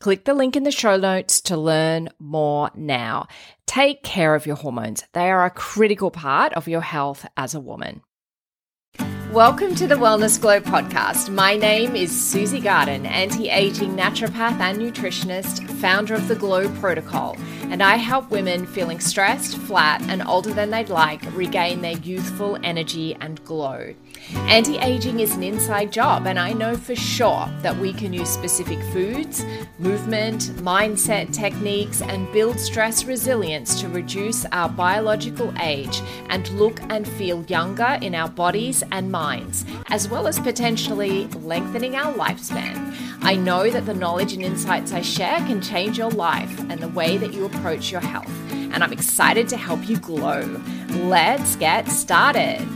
Click the link in the show notes to learn more now. Take care of your hormones. They are a critical part of your health as a woman. Welcome to the Wellness Glow podcast. My name is Susie Garden, anti-aging naturopath and nutritionist, founder of the Glow Protocol, and I help women feeling stressed, flat, and older than they'd like regain their youthful energy and glow. Anti-aging is an inside job, and I know for sure that we can use specific foods, movement, mindset techniques, and build stress resilience to reduce our biological age and look and feel younger in our bodies and minds, as well as potentially lengthening our lifespan. I know that the knowledge and insights I share can change your life and the way that you approach your health, and I'm excited to help you glow. Let's get started.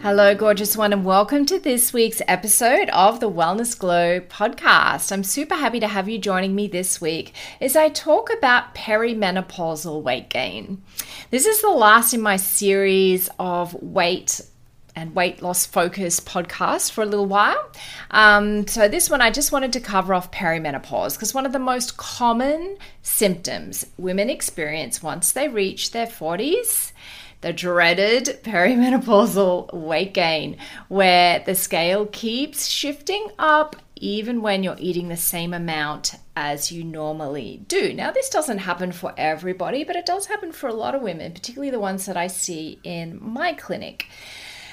Hello, gorgeous one, and welcome to this week's episode of the Wellness Glow podcast. I'm super happy to have you joining me this week as I talk about perimenopausal weight gain. This is the last in my series of weight and weight loss focused podcast for a little while. So this one, I just wanted to cover off perimenopause because one of the most common symptoms women experience once they reach their 40s, the dreaded perimenopausal weight gain, where the scale keeps shifting up even when you're eating the same amount as you normally do. Now, this doesn't happen for everybody, but it does happen for a lot of women, particularly the ones that I see in my clinic.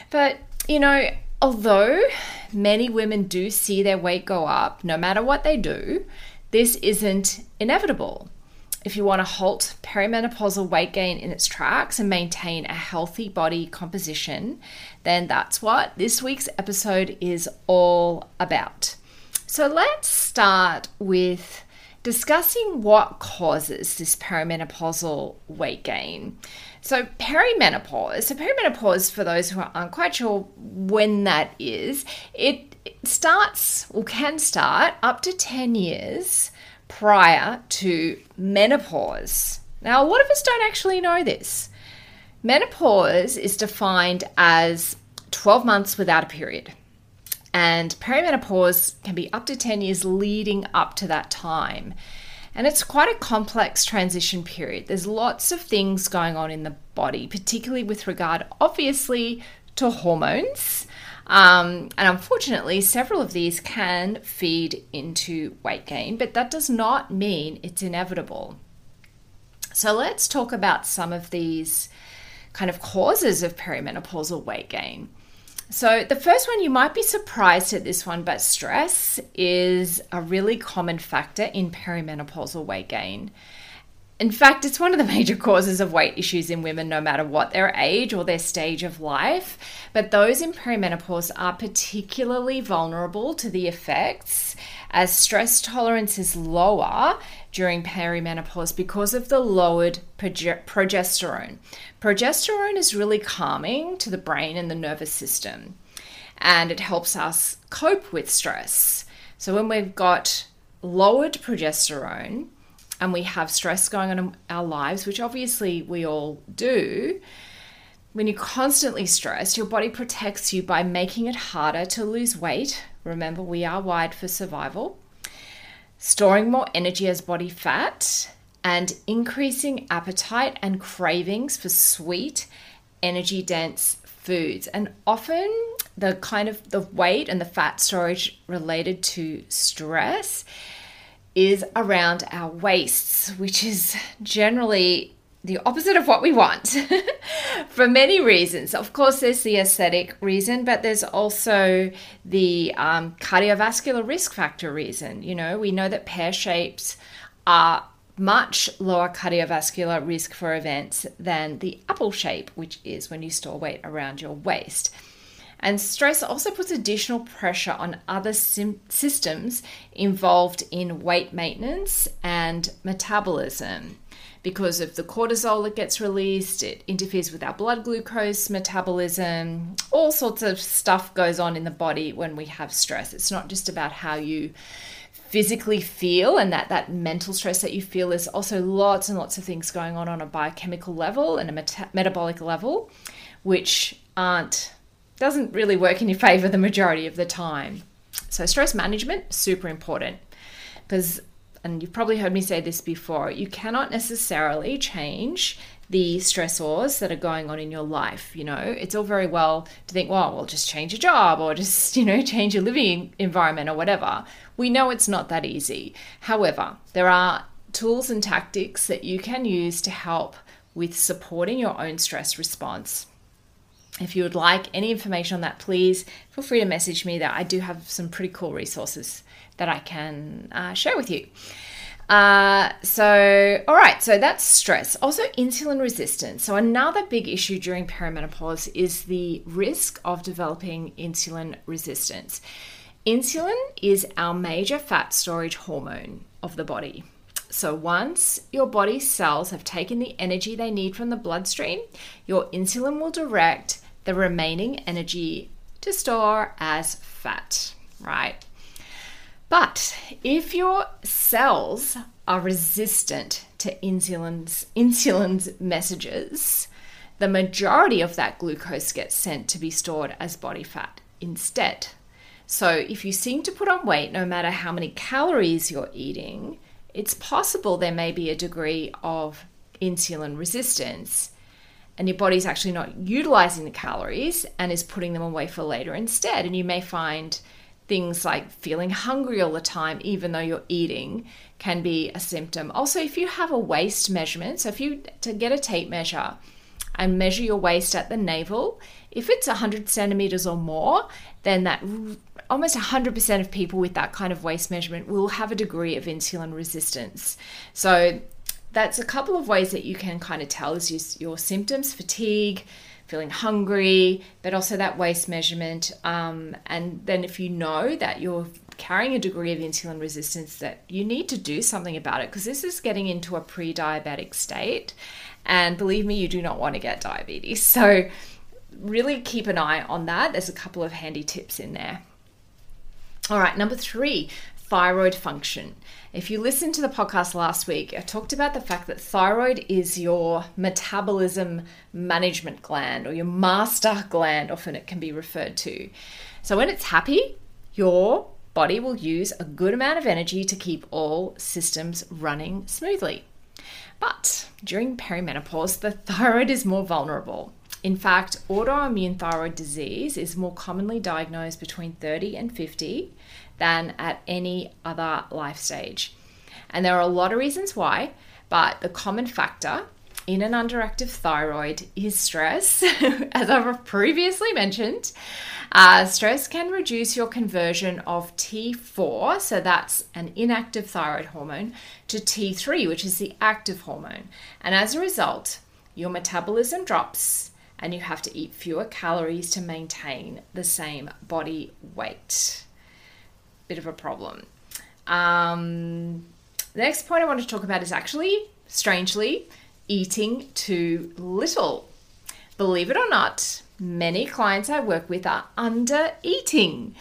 But, you know, although many women do see their weight go up, no matter what they do, this isn't inevitable. If you want to halt perimenopausal weight gain in its tracks and maintain a healthy body composition, then that's what this week's episode is all about. So let's start with discussing what causes this perimenopausal weight gain. So perimenopause, for those who aren't quite sure when that is, it starts or can start up to 10 years prior to menopause. Now, a lot of us don't actually know this. Menopause is defined as 12 months without a period. And perimenopause can be up to 10 years leading up to that time. And it's quite a complex transition period. There's lots of things going on in the body, particularly with regard, obviously, to hormones. And unfortunately, several of these can feed into weight gain, but that does not mean it's inevitable. So let's talk about some of these kind of causes of perimenopausal weight gain. So the first one, you might be surprised at this one, but stress is a really common factor in perimenopausal weight gain. In fact, it's one of the major causes of weight issues in women, no matter what their age or their stage of life. But those in perimenopause are particularly vulnerable to the effects, as stress tolerance is lower during perimenopause because of the lowered progesterone. Progesterone is really calming to the brain and the nervous system, and it helps us cope with stress. So when we've got lowered progesterone, and we have stress going on in our lives, which obviously we all do, when you're constantly stressed, your body protects you by making it harder to lose weight. Remember, we are wired for survival. Storing more energy as body fat and increasing appetite and cravings for sweet, energy-dense foods. And often the kind of the weight and the fat storage related to stress is around our waists, which is generally the opposite of what we want for many reasons. Of course, there's the aesthetic reason, but there's also the cardiovascular risk factor reason. You know, we know that pear shapes are much lower cardiovascular risk for events than the apple shape, which is when you store weight around your waist. And stress also puts additional pressure on other systems involved in weight maintenance and metabolism. Because of the cortisol that gets released, it interferes with our blood glucose metabolism. All sorts of stuff goes on in the body when we have stress. It's not just about how you physically feel, and that mental stress that you feel is also lots and lots of things going on a biochemical level and a metabolic level, which doesn't really work in your favor the majority of the time. So stress management, super important, because, and you've probably heard me say this before, you cannot necessarily change the stressors that are going on in your life. You know, it's all very well to think, well, we'll just change your job or just, you know, change your living environment or whatever. We know it's not that easy. However, there are tools and tactics that you can use to help with supporting your own stress response. If you would like any information on that, please feel free to message me. That I do have some pretty cool resources that I can share with you. All right, so that's stress. Also, insulin resistance. So another big issue during perimenopause is the risk of developing insulin resistance. Insulin is our major fat storage hormone of the body. So once your body cells have taken the energy they need from the bloodstream, your insulin will direct the remaining energy to store as fat, right? But if your cells are resistant to insulin's messages, the majority of that glucose gets sent to be stored as body fat instead. So if you seem to put on weight no matter how many calories you're eating, it's possible there may be a degree of insulin resistance, and your body's actually not utilizing the calories and is putting them away for later instead. And you may find things like feeling hungry all the time, even though you're eating, can be a symptom. Also, if you have a waist measurement, so if you to get a tape measure and measure your waist at the navel, if it's 100 centimeters or more, then that almost 100% of people with that kind of waist measurement will have a degree of insulin resistance. So that's a couple of ways that you can kind of tell is your symptoms, fatigue, feeling hungry, but also that waist measurement. And then if you know that you're carrying a degree of insulin resistance, that you need to do something about it, because this is getting into a pre-diabetic state. And believe me, you do not want to get diabetes. So really keep an eye on that. There's a couple of handy tips in there. All right, number 3, thyroid function. If you listened to the podcast last week, I talked about the fact that thyroid is your metabolism management gland, or your master gland, often it can be referred to. So when it's happy, your body will use a good amount of energy to keep all systems running smoothly. But during perimenopause, the thyroid is more vulnerable. In fact, autoimmune thyroid disease is more commonly diagnosed between 30 and 50 than at any other life stage. And there are a lot of reasons why, but the common factor in an underactive thyroid is stress. As I've previously mentioned, stress can reduce your conversion of T4, so that's an inactive thyroid hormone, to T3, which is the active hormone. And as a result, your metabolism drops and you have to eat fewer calories to maintain the same body weight. Bit of a problem. The next point I want to talk about is actually, strangely, eating too little. Believe it or not, many clients I work with are under eating.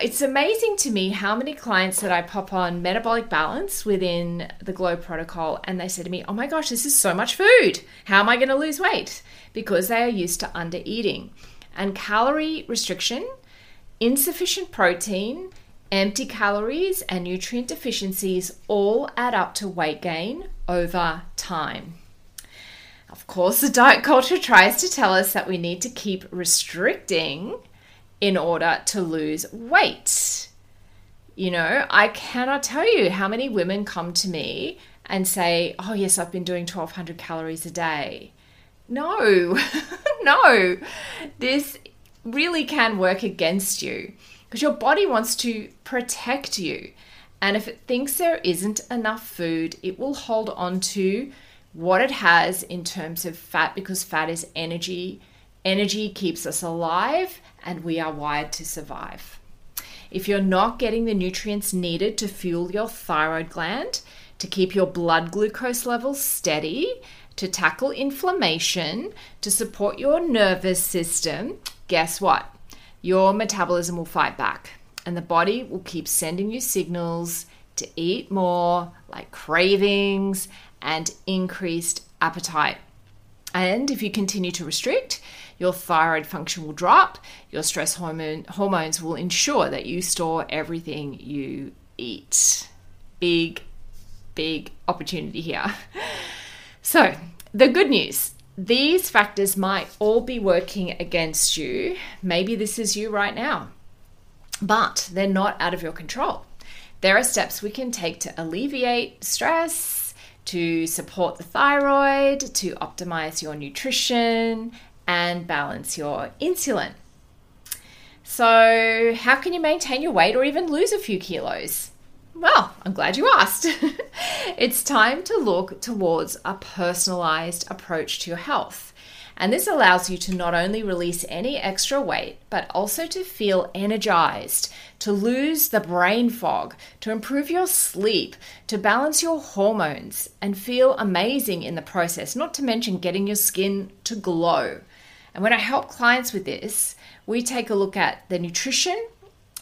It's amazing to me how many clients that I pop on metabolic balance within the Glow Protocol, and they say to me, oh my gosh, this is so much food. How am I going to lose weight? Because they are used to under eating. And calorie restriction, insufficient protein, empty calories, and nutrient deficiencies all add up to weight gain over time. Of course, the diet culture tries to tell us that we need to keep restricting in order to lose weight. You know, I cannot tell you how many women come to me and say, oh yes, I've been doing 1200 calories a day. No, no, this really can work against you because your body wants to protect you. And if it thinks there isn't enough food, it will hold on to what it has in terms of fat, because fat is energy. Energy keeps us alive, and we are wired to survive. If you're not getting the nutrients needed to fuel your thyroid gland, to keep your blood glucose levels steady, to tackle inflammation, to support your nervous system, guess what? Your metabolism will fight back, and the body will keep sending you signals to eat more, like cravings and increased appetite. And if you continue to restrict, your thyroid function will drop, your stress hormones will ensure that you store everything you eat. Big, big opportunity here. So the good news, these factors might all be working against you. Maybe this is you right now, but they're not out of your control. There are steps we can take to alleviate stress, to support the thyroid, to optimize your nutrition, and balance your insulin. So how can you maintain your weight or even lose a few kilos? Well, I'm glad you asked. It's time to look towards a personalized approach to your health. And this allows you to not only release any extra weight, but also to feel energized, to lose the brain fog, to improve your sleep, to balance your hormones, and feel amazing in the process, not to mention getting your skin to glow. And when I help clients with this, we take a look at their nutrition,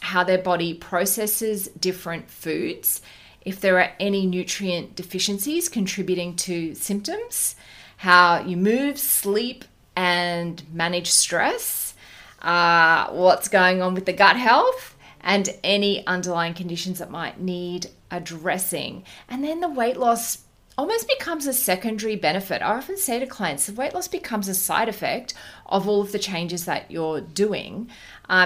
how their body processes different foods, if there are any nutrient deficiencies contributing to symptoms, how you move, sleep, and manage stress, what's going on with the gut health, and any underlying conditions that might need addressing. And then the weight loss almost becomes a secondary benefit. I often say to clients, the weight loss becomes a side effect of all of the changes that you're doing,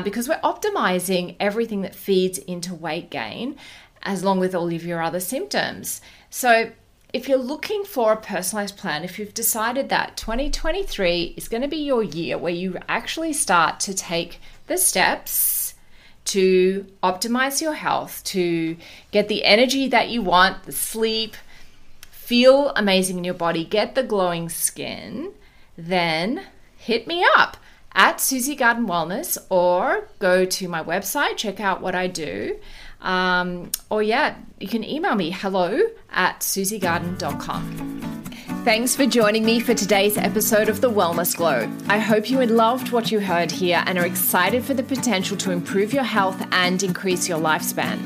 because we're optimizing everything that feeds into weight gain, as long with all of your other symptoms. So if you're looking for a personalized plan, if you've decided that 2023 is going to be your year where you actually start to take the steps to optimize your health, to get the energy that you want, the sleep, feel amazing in your body, get the glowing skin, then hit me up at Susie Garden Wellness, or go to my website, check out what I do. You can email me hello@susiegarden.com. Thanks for joining me for today's episode of The Wellness Glow. I hope you loved what you heard here and are excited for the potential to improve your health and increase your lifespan.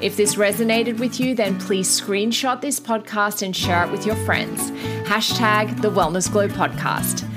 If this resonated with you, then please screenshot this podcast and share it with your friends. #The Wellness Glow Podcast.